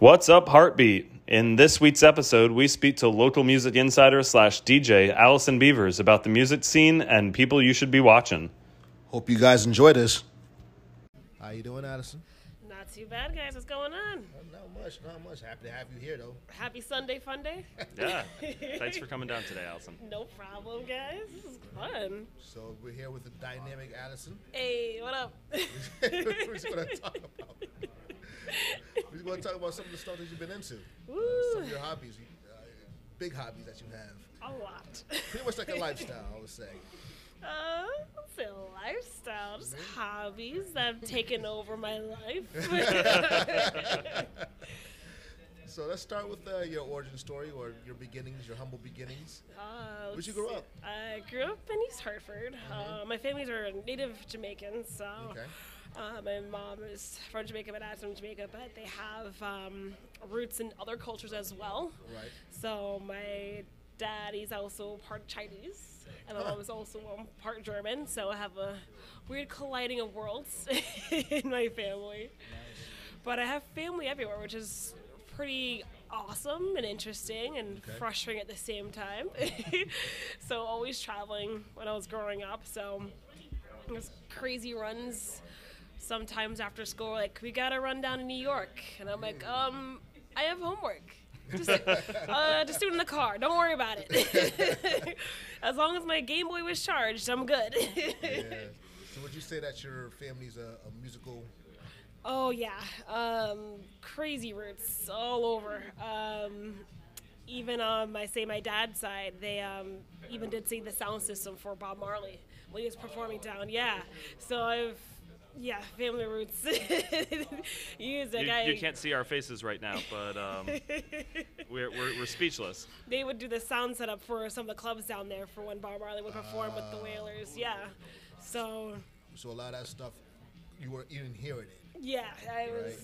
What's up, Heartbeat? In this week's episode, we speak to local music insider / DJ Allison Beavers about the music scene and people you should be watching. Hope you guys enjoy this. How you doing, Allison? Not too bad, guys. What's going on? Not much. Happy to have you here, though. Happy Sunday fun day. Yeah. Thanks for coming down today, Allison. No problem, guys. This is fun. So we're here with the dynamic Allison. Hey, what up? We're just going to talk about some of the stuff that you've been into. Some of your hobbies, big hobbies that you have. A lot. Pretty much like a lifestyle, I would say. Let's say lifestyle, just hobbies that have taken over my life. So let's start with your origin story or your beginnings, your humble beginnings. Where'd you grow up? I grew up in East Hartford. Mm-hmm. My families are native Jamaicans, so my mom is from Jamaica, my dad's from Jamaica, but they have roots in other cultures as well. Right. So my daddy's also part Chinese. And I was also part German, so I have a weird colliding of worlds in my family. Nice. But I have family everywhere, which is pretty awesome and interesting and frustrating at the same time. So always traveling when I was growing up. So it was crazy runs sometimes after school, like, we got to run down to New York. And I'm like, I have homework. Just do it in the car. Don't worry about it. As long as my Game Boy was charged, I'm good. Yeah. So would you say that your family's a musical? Oh, yeah. Crazy roots all over. Even on, my dad's side, they even did sing the sound system for Bob Marley when he was performing down. Yeah. So I've... Yeah, family roots. You can't see our faces right now, but we're speechless. They would do the sound setup for some of the clubs down there for when Bob Marley would perform with the Wailers. Yeah, so a lot of that stuff you were even hearing it. Yeah,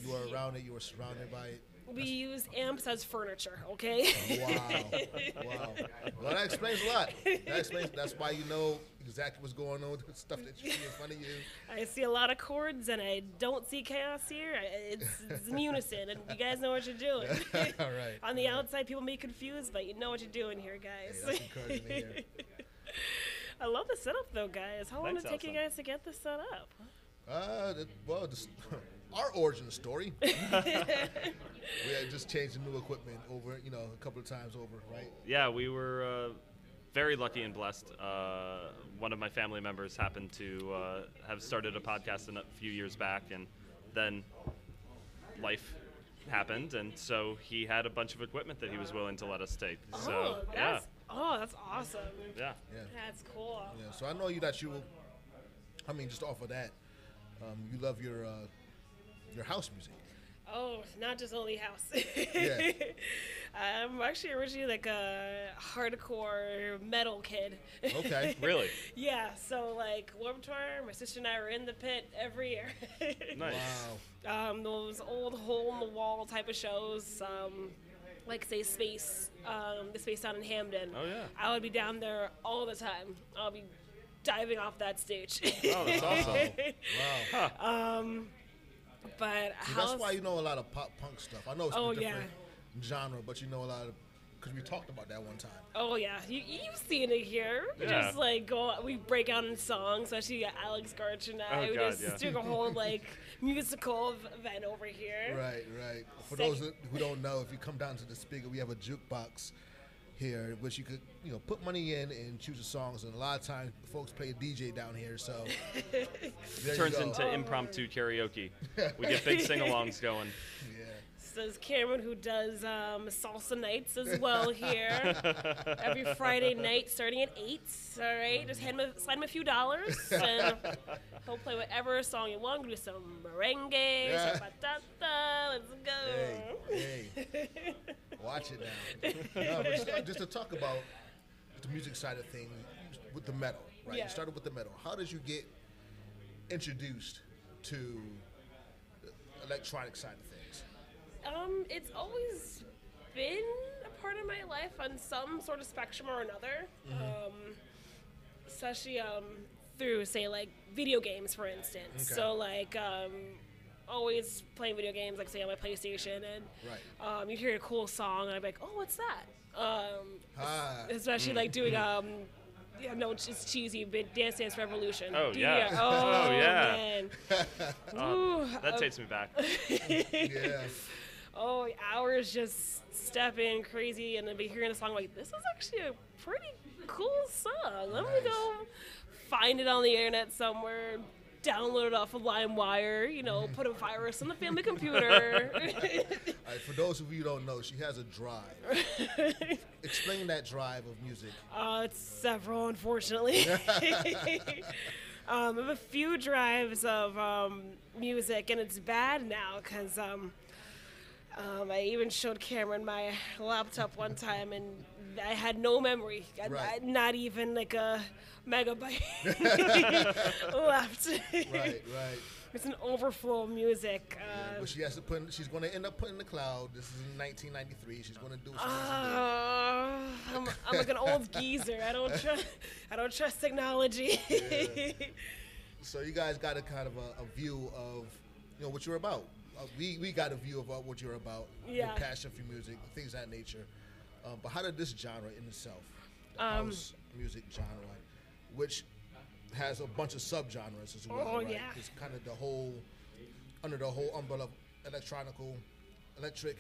you were around it. You were surrounded by it. We use amps as furniture, okay? Wow. Well, that explains a lot. That's why you know exactly what's going on with the stuff that you see in front of you. I see a lot of chords, and I don't see chaos here. It's in unison, and you guys know what you're doing. All right. On the outside, people may be confused, but you know what you're doing here, guys. Hey, that's encouraging to hear. I love the setup, though, guys. How long did it take you guys to get this set up? Our origin story. We had just changed the new equipment over, a couple of times over, right? Yeah, we were very lucky and blessed. One of my family members happened to have started a podcast a few years back, and then life happened, and so he had a bunch of equipment that he was willing to let us take. That's awesome. Yeah. That's cool. Yeah, so I know just off of that, you love your house music. Oh, not just only house. Yeah. I'm actually originally like a hardcore metal kid. Okay, really? Yeah, so like Warped Tour, my sister and I were in the pit every year. Nice. Wow. Those old hole-in-the-wall type of shows, like say Space, the Space down in Hamden. Oh, yeah. I would be down there all the time. I'll be diving off that stage. Oh, that's awesome. Wow. Huh. But that's why you know a lot of pop punk stuff. I know it's a different genre, but you know a lot of, because we talked about that one time. Oh yeah, you've seen it here. Yeah. Just like we break out in songs. Especially Alex Garch and I. We just do a whole musical event over here. Right. For those who don't know, if you come down to the speaker, we have a jukebox here, which you could put money in and choose the songs, and a lot of times folks play a DJ down here, so it turns into impromptu karaoke. We get big sing-alongs going. Yeah. So there's Cameron who does salsa nights as well here every Friday night starting at 8. All right, just slide him a few dollars, and he'll play whatever song you want. We'll do some merengue, some patata. Let's go. Hey. Watch it now. Just to talk about the music side of things with the metal, right? Yeah. You started with the metal. How did you get introduced to the electronic side of things? It's always been a part of my life on some sort of spectrum or another. Mm-hmm. Especially through, say, like video games, for instance. Okay. So, always playing video games, like say on my PlayStation, and right. You hear a cool song and I'm like, oh, what's that? Especially like doing yeah, no, it's cheesy, but Dance Dance Revolution. Oh, yeah. Oh, yeah. Man. That takes me back. Yeah. Oh, hours just stepping crazy, and then be hearing a song like, this is actually a pretty cool song. Let me go find it on the internet somewhere, download it off of LimeWire, you know, put a virus on the family computer. All right, for those of you who don't know, she has a drive. Explain that drive of music. It's several, unfortunately. I have a few drives of music, and it's bad now because I even showed Cameron my laptop one time, and I had no memory, not even like a megabyte left. Right, right. It's an overflow of music. Yeah, but she has to put. She's going to end up putting in the cloud. This is in 1993. She's going to do. I'm like an old geezer. I don't trust technology. Yeah. So you guys got a kind of a view of, you know, what you're about. We got a view of what you're about, your passion for music, things of that nature. But how did this genre in itself, the house music genre, which has a bunch of subgenres as well, right? Yeah. It's kind of under the whole umbrella of electric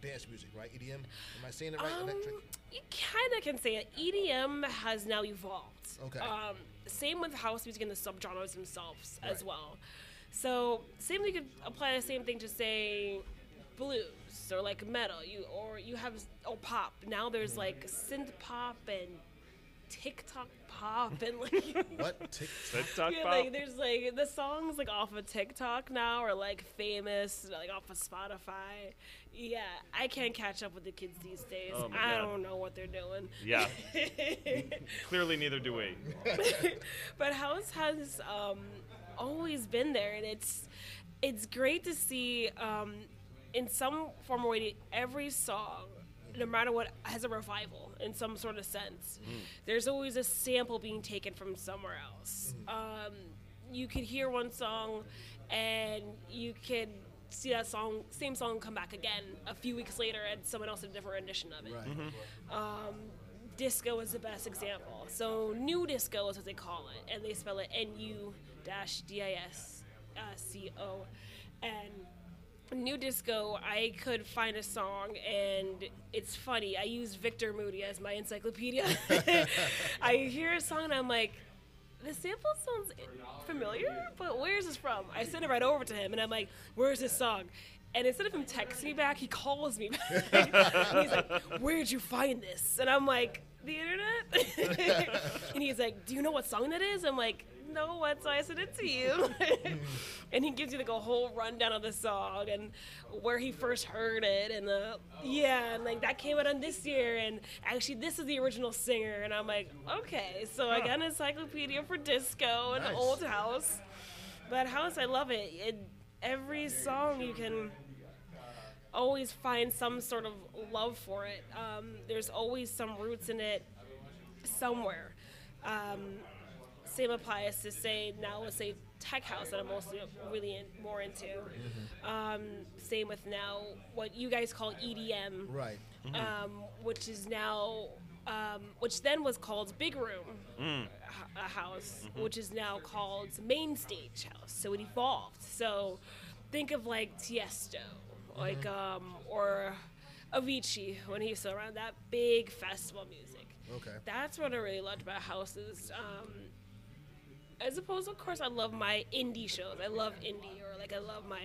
dance music, right? EDM. Am I saying it right? Electric. You kind of can say it. EDM has now evolved. Okay. Same with house music and the subgenres themselves as well. So, same you could apply the same thing to say blues or like metal. You have pop. Now there's like synth pop and TikTok pop and like what TikTok pop? Like there's like the songs like off of TikTok now are like famous, like off of Spotify. Yeah, I can't catch up with the kids these days. Oh I God. Don't know what they're doing. Yeah, clearly neither do we. But house has always been there, and it's great to see in some form or way every song, no matter what, has a revival in some sort of sense. Mm. There's always a sample being taken from somewhere else. Mm. You could hear one song and you could see that same song come back again a few weeks later and someone else did a different rendition of it. Right. Mm-hmm. Disco is the best example. So new disco is what they call it, and they spell it NUDISCO. And new disco, I could find a song, and it's funny. I use Victor Moody as my encyclopedia. I hear a song, and I'm like, the sample sounds familiar, but where is this from? I send it right over to him, and I'm like, where's this song? And instead of him texting me back, he calls me back. And he's like, where'd you find this? And I'm like, the internet? And he's like, do you know what song that is? I'm like, no, what? So I sent it to you. And he gives you like a whole rundown of the song and where he first heard it. And and like that came out on this year. And actually, this is the original singer. And I'm like, okay. So I got an encyclopedia for disco and old house. But house, I love it. Every song you can always find some sort of love for it. There's always some roots in it somewhere. Same applies to say now let's say tech house that I'm also really more into. Mm-hmm. Same with now what you guys call EDM, right? Mm-hmm. Which is now which then was called big room house, mm-hmm. which is now called main stage house. So it evolved. So think of like Tiësto, mm-hmm. like or Avicii when he was around that big festival music. Okay, that's what I really loved about houses. As opposed, of course, I love my indie shows. I love indie, or like I love my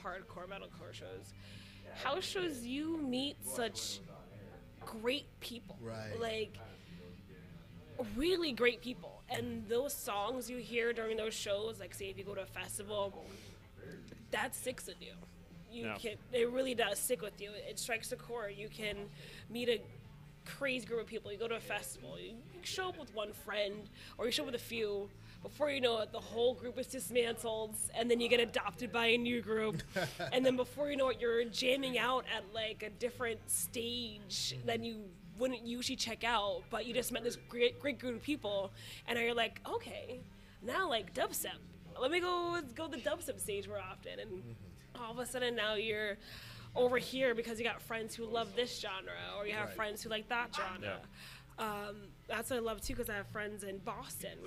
hardcore metalcore shows. House shows, you meet such great people, right? Like really great people. And those songs you hear during those shows, like say if you go to a festival, that sticks with you. It really does stick with you. It strikes a chord. You can meet a crazy group of people. You go to a festival, you show up with one friend, or you show up with a few. Before you know it, the whole group is dismantled, and then you get adopted by a new group. And then before you know it, you're jamming out at like a different stage than you wouldn't usually check out, but you just met this great group of people, and now you're like, okay, now like dubstep let me go to the dubstep stage more often. And all of a sudden now you're over here because you got friends who love this genre, or you have friends who like that genre. Yeah. That's what I love too, because I have friends in Boston.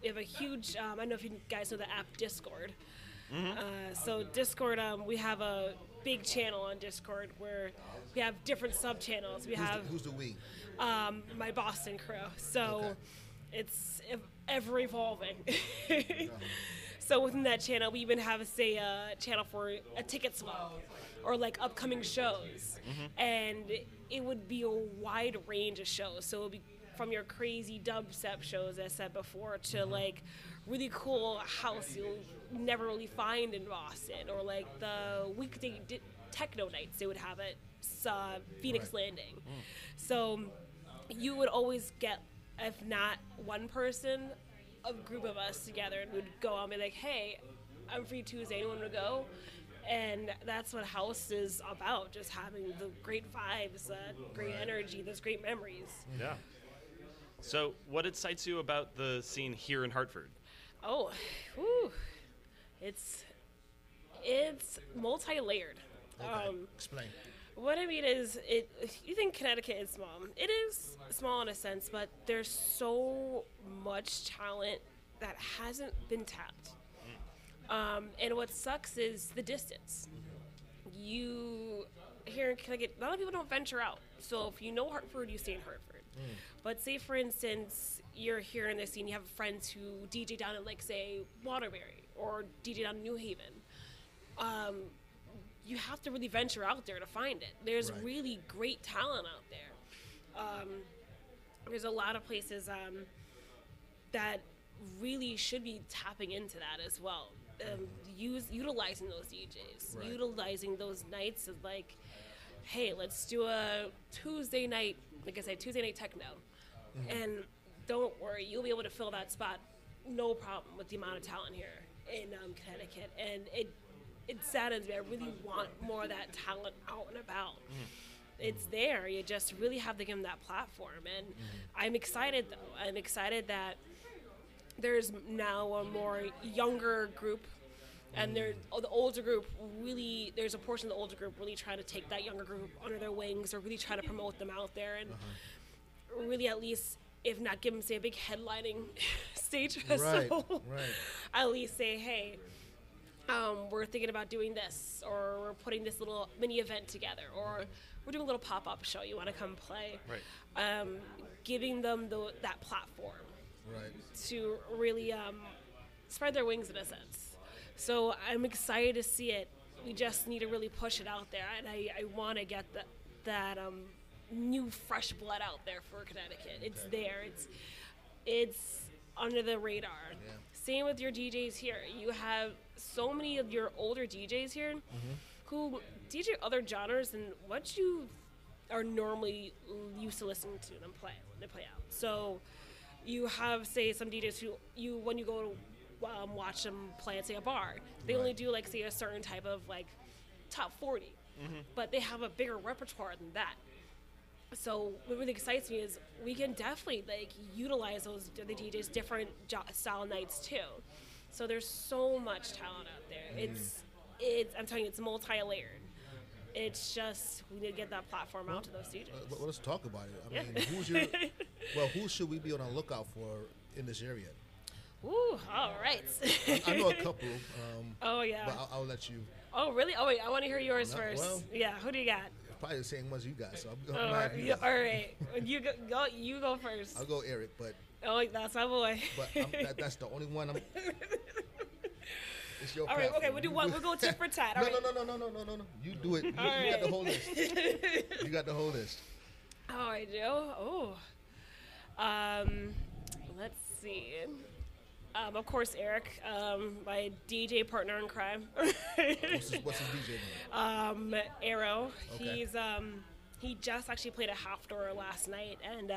We have a huge, I don't know if you guys know the app Discord. So Discord, we have a big channel on Discord where we have different sub-channels. We have who's the we? My Boston crew. So it's ever evolving. So within that channel, we even have, say, a channel for a ticket swap or like upcoming shows. And it would be a wide range of shows. So it would be from your crazy dubstep shows, as I said before, to like really cool house you'll never really find in Boston, or like the weekday techno nights they would have at Phoenix Landing. So you would always get, if not one person, a group of us together, and we'd go out and be like, hey, I'm free Tuesday, anyone want to go? And that's what house is about, just having the great vibes, great energy, those great memories. Yeah. So what excites you about the scene here in Hartford? Oh, whew. It's multi-layered. Okay. Explain. What I mean is, you think Connecticut is small. It is small in a sense, but there's so much talent that hasn't been tapped. And what sucks is the distance. You, here in Connecticut, a lot of people don't venture out. So if you know Hartford, you stay in Hartford. But say, for instance, you're here in this scene, you have friends who DJ down at, like, say, Waterbury, or DJ down in New Haven. You have to really venture out there to find it. There's really great talent out there. There's a lot of places that really should be tapping into that as well. Utilizing those DJs, utilizing those nights of, like, hey, let's do a Tuesday night, like I said, Tuesday night techno. And don't worry, you'll be able to fill that spot, no problem, with the amount of talent here in Connecticut. And it saddens me. I really want more of that talent out and about. It's there. You just really have to give them that platform. And I'm excited, though. I'm excited that there's now a more younger group, and the older group really, there's a portion of the older group really trying to take that younger group under their wings, or really try to promote them out there, and really, at least, if not give them, say, a big headlining stage festival, at least say, hey, we're thinking about doing this, or we're putting this little mini event together, or we're doing a little pop-up show, you want to come play? Giving them that platform to really spread their wings, in a sense. So I'm excited to see it. We just need to really push it out there, and I want to get that new fresh blood out there for Connecticut. It's there. It's under the radar. Same with your DJs here. You have so many of your older DJs here who DJ other genres than what you are normally used to listening to them play when they play out. So you have, say, some DJs who you, when you go to watch them play at, say, a bar, they only do, like, say, a certain type of, like, top 40, but they have a bigger repertoire than that. So what really excites me is we can definitely, like, utilize those the DJs different style nights too. So there's so much talent out there. It's I'm telling you, it's multi-layered. It's just we need to get that platform out to those DJs. Well, let's talk about it. I mean, who should we be on the lookout for in this area? Ooh, all right. I know a couple. But I'll let you. Oh, really? Oh, wait, I want to hear yours first. Well, yeah, who do you got? Probably the same ones you got, so I'm going to. All right. You go first. I'll go Eric, but. Oh, that's my boy. But that's the only one I'm. It's your all platform. Right, okay, we'll do one. We'll go tit for tat. All No. You do it. You got the whole list. You got the whole list. All right, Joe. Oh. Let's see. Of course, Eric, my DJ partner in crime. What's his DJ name? Arrow. Okay. He's he just actually played a Half Door last night, and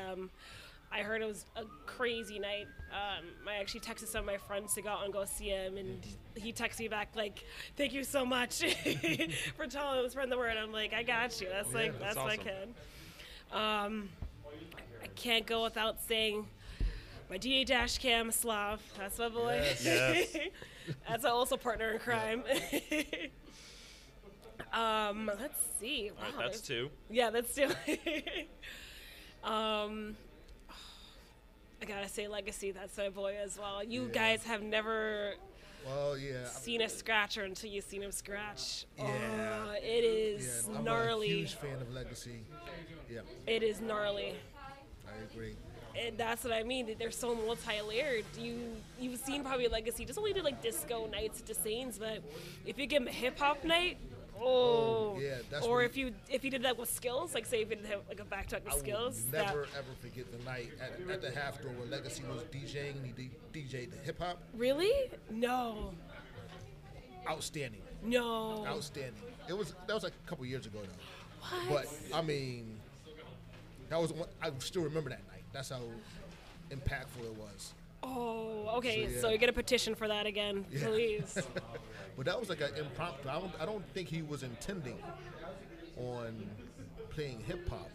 I heard it was a crazy night. I actually texted some of my friends to go out and go see him, and he texted me back like, "Thank you so much for telling him, spreading the word." I'm like, "I got you." That's that's awesome. I can't go without saying my DA dash cam Slav. That's my boy. Yes. Yes. That's also partner in crime. Let's see. Wow, all right, that's two. Yeah, that's two. I gotta say Legacy. That's my boy as well. You guys have never seen a scratcher until you've seen him scratch. Yeah. It is gnarly. I'm a huge fan of Legacy. Yeah. It is gnarly. I agree. And that's what I mean. They're so multi-layered. You've seen probably Legacy just only did like disco nights at the Saints, but if you give him a hip hop night, or if you did that with skills, like say if you did like a backtrack with skills. I will never ever forget the night at the Half Door where Legacy was DJing and he DJ'd the hip hop. Really? No. Outstanding. No. Outstanding. That was like a couple years ago now. What? But I mean, that was one, I still remember that night. That's how impactful it was. Oh, okay. So you get a petition for that again, please. But that was like an impromptu. I don't think he was intending on playing hip hop,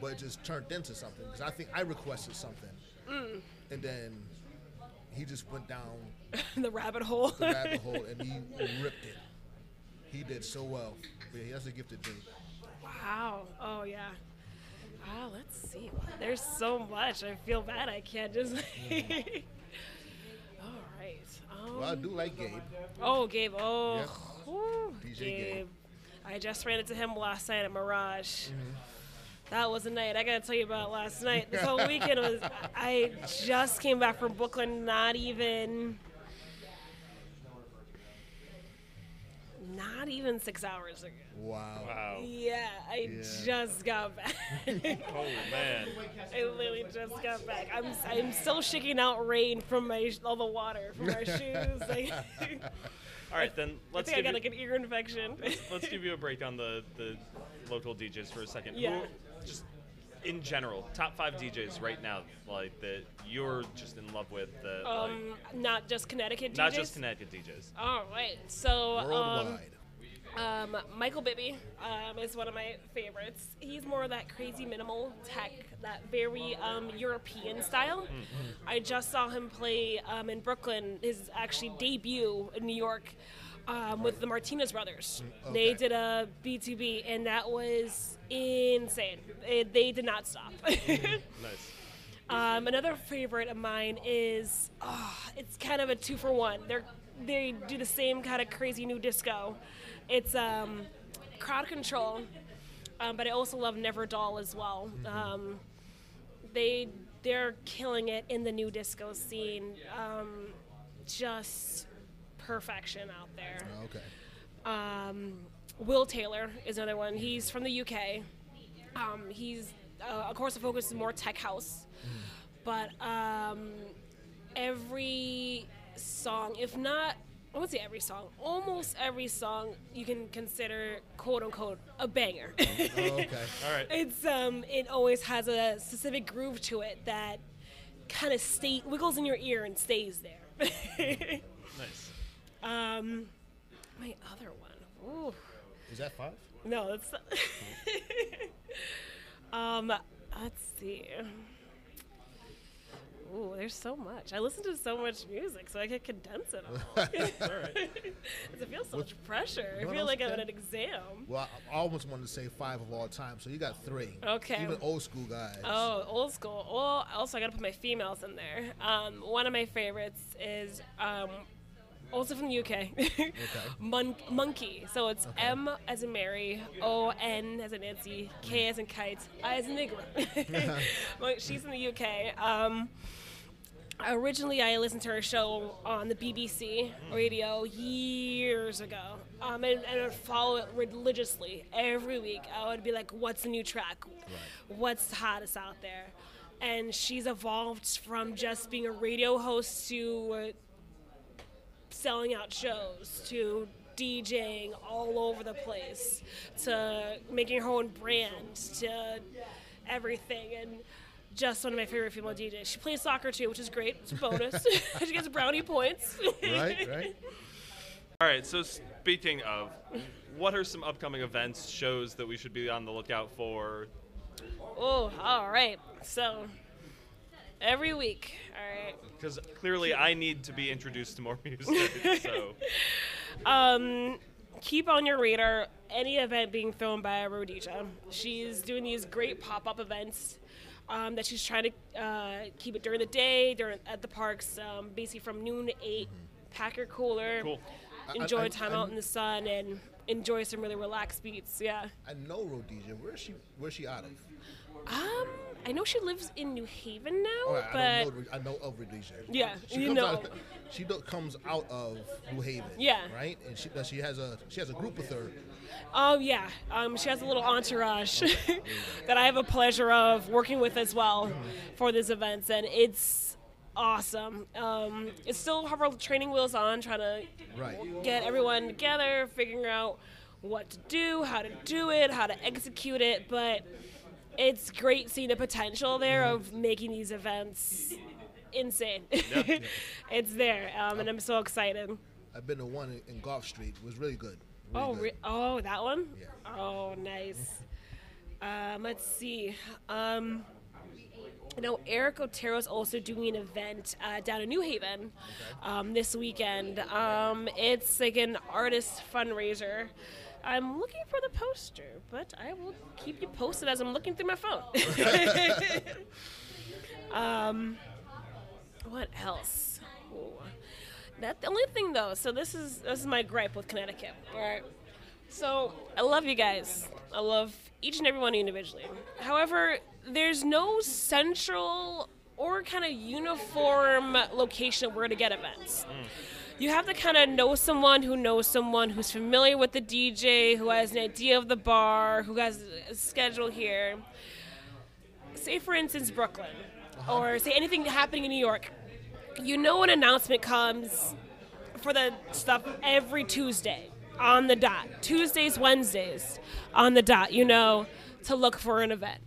but it just turned into something because I think I requested something, and then he just went down the rabbit hole, and he ripped it. He did so well. But yeah, that's a gifted dude. Wow. Oh yeah. Wow, let's see. There's so much. I feel bad. I can't just. All right. Well, I do like Gabe. Oh, Gabe. Oh, yep. Whew, DJ Gabe. I just ran into him last night at Mirage. Mm-hmm. That was a night I gotta tell you about last night. This whole weekend was. I just came back from Brooklyn. Not even 6 hours ago. Wow. Yeah, I just got back. Oh, man. I literally just got back. I'm still shaking out rain from all the water from our shoes. Like, all right, then let's I got like an ear infection. Let's give you a break on the local DJs for a second. Yeah. Just in general, top 5 DJs right now, like that you're just in love with. Not just Connecticut DJs. Not just Connecticut DJs. All right, so worldwide. Michael Bibby is one of my favorites. He's more of that crazy minimal tech, that very European style. Mm-hmm. I just saw him play in Brooklyn, his actually debut in New York with the Martinez brothers. Okay. They did a B2B, and that was insane. They did not stop. Nice. Another favorite of mine is, it's kind of a 2-for-1. They do the same kind of crazy new disco. It's Crowd Control, but I also love Never Doll as well. They're killing it in the new disco scene. Just perfection out there. Oh, okay. Will Taylor is another one. He's from the UK. He's of course the focus is more tech house, but every song, if not, I wouldn't say every song, almost every song you can consider quote unquote a banger. Oh, okay. All right. It's it always has a specific groove to it that kind of wiggles in your ear and stays there. Nice. My other one. Ooh. Is that 5? No, that's let's see. Ooh, there's so much. I listen to so much music, so I can condense it all. All right. It feels so much pressure. I feel like I'm at an exam. Well, I almost wanted to say 5 of all time, so you got 3. Okay. Even old school guys. Oh, old school. Well, also, I got to put my females in there. One of my favorites is also from the UK. Okay. Monkey. So it's okay. M as in Mary, O N as in Nancy, K as in kite, I as in nigger. She's in the UK. Originally, I listened to her show on the BBC radio years ago, and I'd follow it religiously every week. I would be like, "What's the new track? Right. What's the hottest out there?" And she's evolved from just being a radio host to selling out shows, to DJing all over the place, to making her own brand, to everything. And just one of my favorite female DJs. She plays soccer too, which is great. It's a bonus. She gets brownie points. Right. All right, so speaking of, what are some upcoming events, shows that we should be on the lookout for? Oh, all right. So Every week. All right. Because clearly I need to be introduced to more music. So. Keep on your radar any event being thrown by Rhodesia. She's doing these great pop-up events that she's trying to keep it during the day, at the parks, basically from noon to 8. Pack your cooler. Cool. Enjoy time out in the sun and enjoy some really relaxed beats. Yeah. I know Rhodesia. Where's she out of? I know she lives in New Haven now, I know of Rhodesia. Yeah, she comes out of New Haven. Yeah. Right, and she has a group with her. Oh yeah, she has a little entourage that I have a pleasure of working with as well for these events, and it's awesome. It's still her training wheels on, trying to get everyone together, figuring out what to do, how to do it, how to execute it, but. It's great seeing the potential there of making these events insane. Yep. It's there, and I'm so excited. I've been to one in Gulf Street. It was really good. Oh, that one? Yeah. Oh, nice. Let's see. I know Eric Otero is also doing an event down in New Haven this weekend. It's like an artist fundraiser. I'm looking for the poster, but I will keep you posted as I'm looking through my phone. What else? Ooh. That's the only thing, though. So this is my gripe with Connecticut. All right. So I love you guys. I love each and every one individually. However, there's no central or kind of uniform location where to get events. You have to kind of know someone who's familiar with the DJ, who has an idea of the bar, who has a schedule here. Say, for instance, Brooklyn, or say anything happening in New York. You know an announcement comes for the stuff every Tuesday on the dot. Tuesdays, Wednesdays on the dot, you know, to look for an event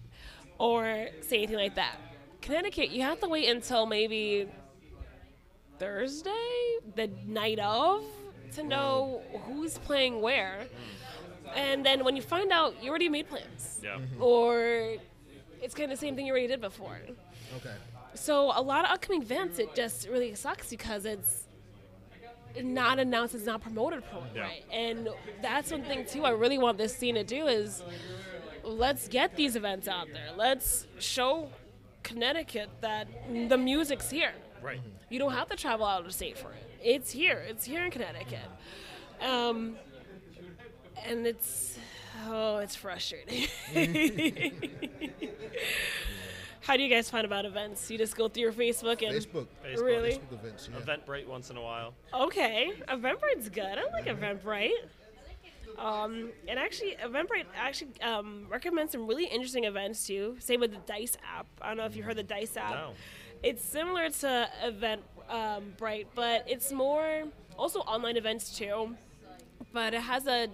or say anything like that. Connecticut, you have to wait until maybe Thursday, the night of, to know who's playing where. And then when you find out, you already made plans. Yeah. Or it's kind of the same thing you already did before. Okay. So a lot of upcoming events, it just really sucks because it's not announced, it's not promoted right. And that's one thing, too, I really want this scene to do is let's get these events out there. Let's show Connecticut that the music's here. Right. You don't have to travel out of state for it. It's here. It's here in Connecticut. And it's frustrating. How do you guys find about events? You just go through your Facebook and... Facebook. Really? Facebook events, yeah. Eventbrite once in a while. Okay. Eventbrite's good. I like Eventbrite. And actually, Eventbrite recommends some really interesting events, too. Same with the Dice app. I don't know if you heard the Dice app. No. It's similar to Eventbrite, but it's more also online events too, but it has a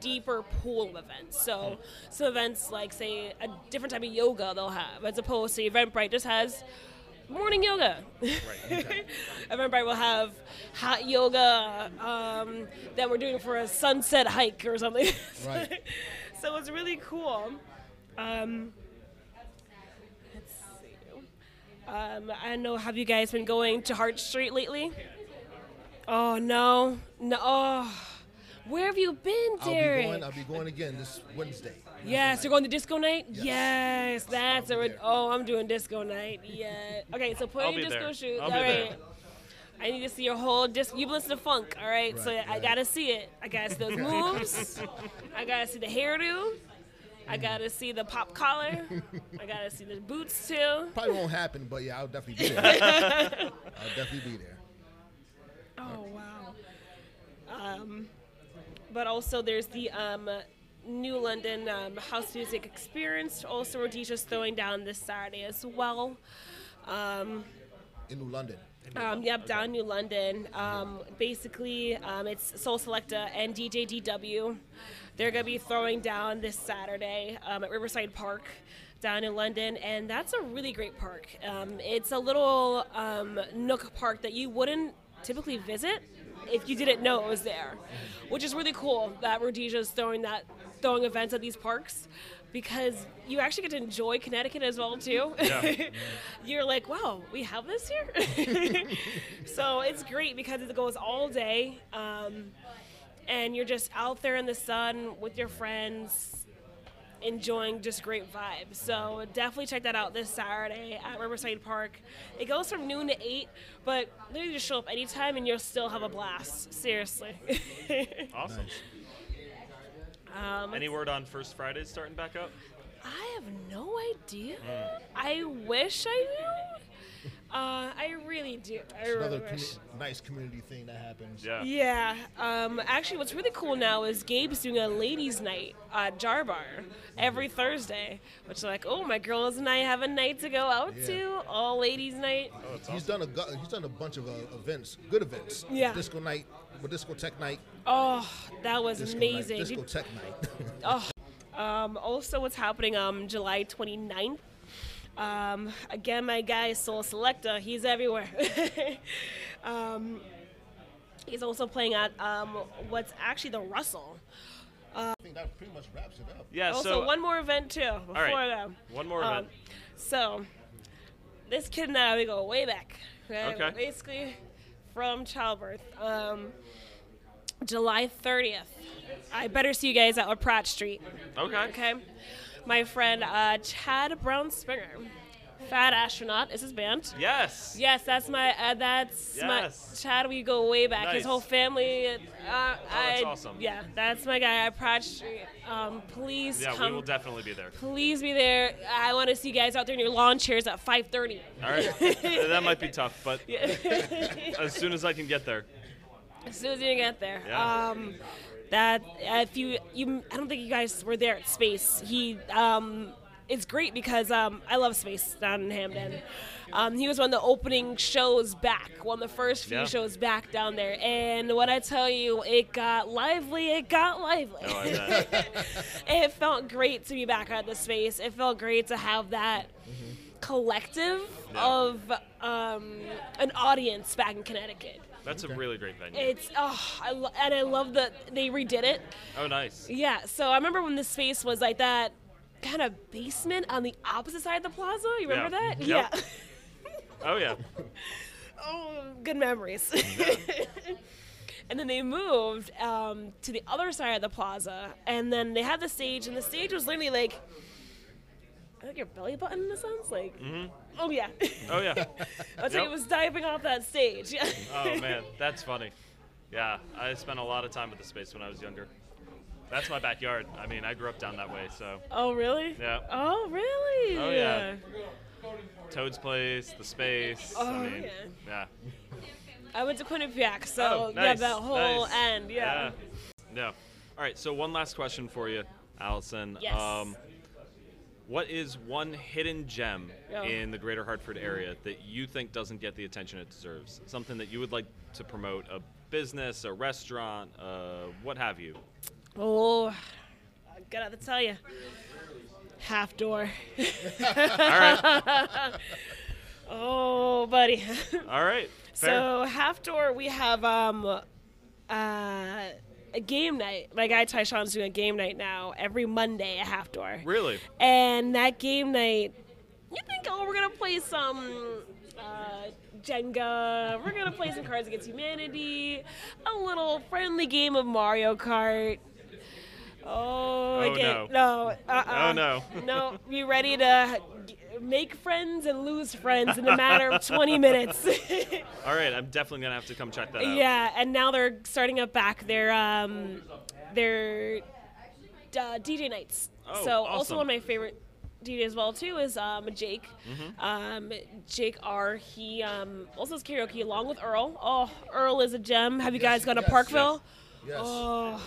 deeper pool of events. So some events like, say, a different type of yoga they'll have, as opposed to Eventbrite just has morning yoga. Right, okay. Eventbrite will have hot yoga that we're doing for a sunset hike or something. Right. So it's really cool. I don't know, have you guys been going to Hart Street lately? Oh, no. Oh, where have you been, Derek? I'll be going again this Wednesday. Yes, you're going to disco night? Yes, that's it. Oh, I'm doing disco night. Yeah. Okay, so put on your disco shoes. All right. I need to see your whole disco. You've listened to funk, all right? So I got to see it. I got to see those moves. I got to see the hairdo. I gotta see the pop collar. I gotta see the boots too. Probably won't happen, but yeah, I'll definitely be there. I'll definitely be there. Oh wow! But also there's the New London House Music Experience. Also, Rhodesia's throwing down this Saturday as well. In New London. Down New London. Basically, it's Soul Selecta and DJ DW. They're going to be throwing down this Saturday at Riverside Park down in London, and that's a really great park. It's a little nook park that you wouldn't typically visit if you didn't know it was there, which is really cool that Rhodesia is throwing events at these parks, because you actually get to enjoy Connecticut as well too. Yeah. You're like, wow, we have this here? So it's great because it goes all day, and you're just out there in the sun with your friends, enjoying just great vibes. So definitely check that out this Saturday at Riverside Park. It goes from noon to 8, but literally just show up anytime and you'll still have a blast. Seriously. Awesome. Any word on First Friday starting back up? I have no idea. I wish I knew. I really do. I really wish. Nice community thing that happens. Yeah. Yeah. Actually, what's really cool now is Gabe's doing a ladies' night at Jar Bar every Thursday, which is like, oh, my girls and I have a night to go out to, all ladies' night. Oh, he's done a bunch of events, good events. Yeah. Disco night, disco tech night. Oh, that was amazing. Disco tech night. Also, what's happening July 29th. Again, my guy, Soul Selecta, he's everywhere. He's also playing at what's actually the Russell. I think that pretty much wraps it up. Yeah. Also, so, one more event, too, before that. One more event. So, this kid and I, we go way back. Right? Okay. We're basically from childbirth. July 30th. I better see you guys at Pratt Street. Okay. Okay. My friend Chad Brown Springer, Fat Astronaut is his band. Yes. Yes, that's my Chad. We go way back. Nice. His whole family. That's awesome. Yeah, that's my guy. I Pratt Street. Please come. Yeah, we will definitely be there. Please be there. I want to see you guys out there in your lawn chairs at 5:30. All right. That might be tough, but as soon as I can get there. As soon as you get there. Yeah. That if you I don't think you guys were there at Space. He it's great because I love Space down in Hamden. He was one of the opening shows back, one of the first few shows back down there. And when I tell you, it got lively. Oh, I bet. It felt great to be back at the Space. It felt great to have that collective of an audience back in Connecticut. That's a really great venue. It's I love that they redid it. Oh, nice. Yeah, so I remember when the Space was like that kind of basement on the opposite side of the plaza. You remember that? Yep. Yeah. Oh yeah. Oh, good memories. Yeah. And then they moved to the other side of the plaza, and then they had the stage, and the stage was literally like, I think your belly button in a sense, like. Mm-hmm. Oh yeah. Oh yeah. I was like, it was diving off that stage. Yeah. Oh man, that's funny. Yeah, I spent a lot of time at the Space when I was younger. That's my backyard. I mean, I grew up down that way, so. Oh really? Yeah. Oh really? Oh yeah. Toad's Place, the Space. Oh I mean, yeah. Yeah. I went to Quinnipiac, so that whole end, yeah. All right, so one last question for you, Allison. Yes. What is one hidden gem in the greater Hartford area that you think doesn't get the attention it deserves? Something that you would like to promote, a business, a restaurant, what have you? Oh, I got to tell you. Half Door. All right. Oh, buddy. All right. Fair. So Half Door, we have a game night. My guy Tyshawn's doing a game night now every Monday at Half Door. Really? And that game night, you think, oh, we're going to play some Jenga. We're going to play some Cards Against Humanity. A little friendly game of Mario Kart. No. You're ready to make friends and lose friends in a matter of 20 minutes. All right, I'm definitely going to have to come check that out. Yeah, and now they're starting up back their DJ nights. Oh, so awesome. Also one of my favorite DJs as well, too, is Jake. Mm-hmm. Jake R. He also does karaoke along with Earl. Oh, Earl is a gem. Have you guys gone to Parkville? Yes. Oh.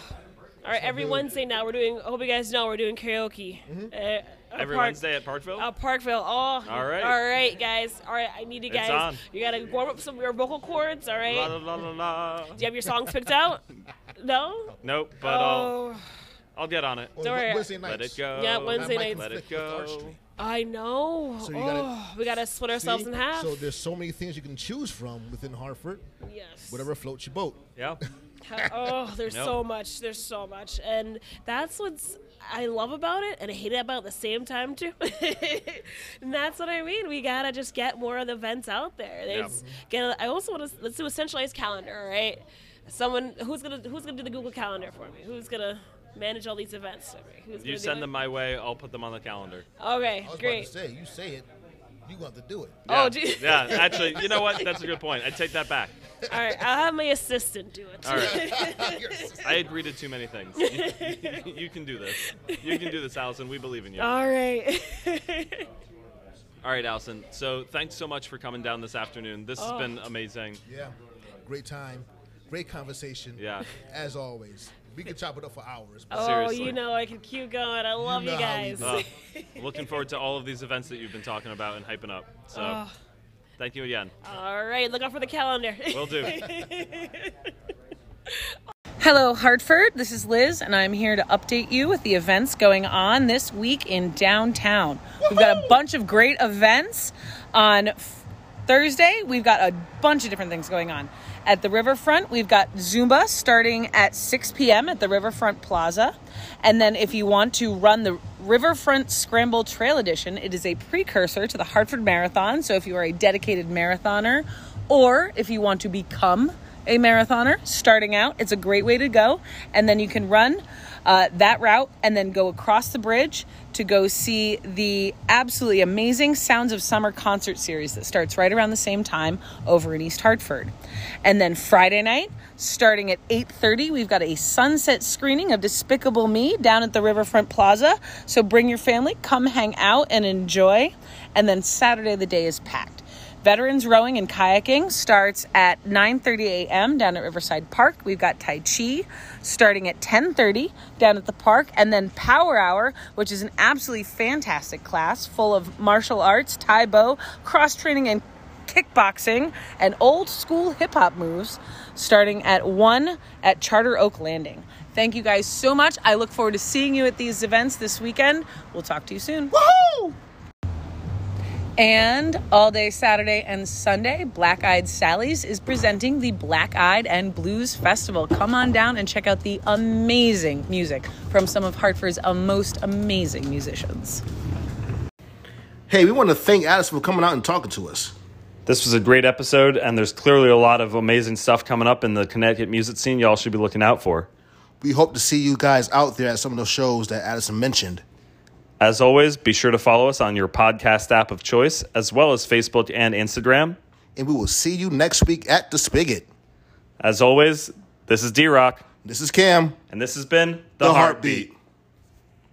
All right, every Wednesday now I hope you guys know, we're doing karaoke. Mm-hmm. Wednesday at Parkville? Parkville. Oh. All right. All right, guys. All right, I need you guys. It's on. You got to warm up some of your vocal cords, all right? La, la, la, la, la. Do you have your songs picked out? No? Nope, but I'll I'll get on it. Don't worry. Wednesday nights. Let it go. Yeah, Wednesday nights. Let it go. I know. So we gotta split ourselves in half. So there's so many things you can choose from within Hartford. Yes. Whatever floats your boat. Yeah. Oh, there's so much. There's so much, and that's what's I love about it, and I hate it about the same time too. And that's what I mean. We gotta just get more of the events out there. I also want to let's do a centralized calendar, right? Someone who's gonna do the Google Calendar for me? Who's gonna manage all these events for me? You send them my way. I'll put them on the calendar. Okay, great. I was about to say, you say it, you want to do it. Yeah. Oh, yeah. Actually, you know what? That's a good point. I take that back. All right, I'll have my assistant do it. All right. I agree to too many things. You can do this. You can do this, Allison. We believe in you. All right. All right, Allison. So thanks so much for coming down this afternoon. This has been amazing. Yeah, great time. Great conversation. Yeah. As always. We could chop it up for hours. But seriously. You know I can keep going. I love you guys. Looking forward to all of these events that you've been talking about and hyping up. So thank you again. All right. Look out for the calendar. Will do. Hello, Hartford. This is Liz, and I'm here to update you with the events going on this week in downtown. Woo-hoo! We've got a bunch of great events. On Thursday, we've got a bunch of different things going on. At the Riverfront, we've got Zumba starting at 6 p.m. at the Riverfront Plaza. And then if you want to run the Riverfront Scramble Trail Edition, it is a precursor to the Hartford Marathon. So if you are a dedicated marathoner, or if you want to become a marathoner starting out, it's a great way to go. And then you can run that route and then go across the bridge to go see the absolutely amazing Sounds of Summer concert series that starts right around the same time over in East Hartford. And then Friday night, starting at 8:30, we've got a sunset screening of Despicable Me down at the Riverfront Plaza. So bring your family, come hang out and enjoy. And then Saturday, the day is packed. Veterans Rowing and Kayaking starts at 9:30 a.m. down at Riverside Park. We've got Tai Chi starting at 10:30 down at the park. And then Power Hour, which is an absolutely fantastic class full of martial arts, Tai Bo, cross-training, and kickboxing, and old-school hip-hop moves starting at 1 at Charter Oak Landing. Thank you guys so much. I look forward to seeing you at these events this weekend. We'll talk to you soon. Woohoo! And all day Saturday and Sunday, Black Eyed Sally's is presenting the Black Eyed and Blues Festival. Come on down and check out the amazing music from some of Hartford's most amazing musicians. Hey, we want to thank Allison for coming out and talking to us. This was a great episode, and there's clearly a lot of amazing stuff coming up in the Connecticut music scene y'all should be looking out for. We hope to see you guys out there at some of those shows that Allison mentioned. As always, be sure to follow us on your podcast app of choice, as well as Facebook and Instagram. And we will see you next week at The Spigot. As always, this is D-Rock. This is Cam. And this has been The Heartbeat.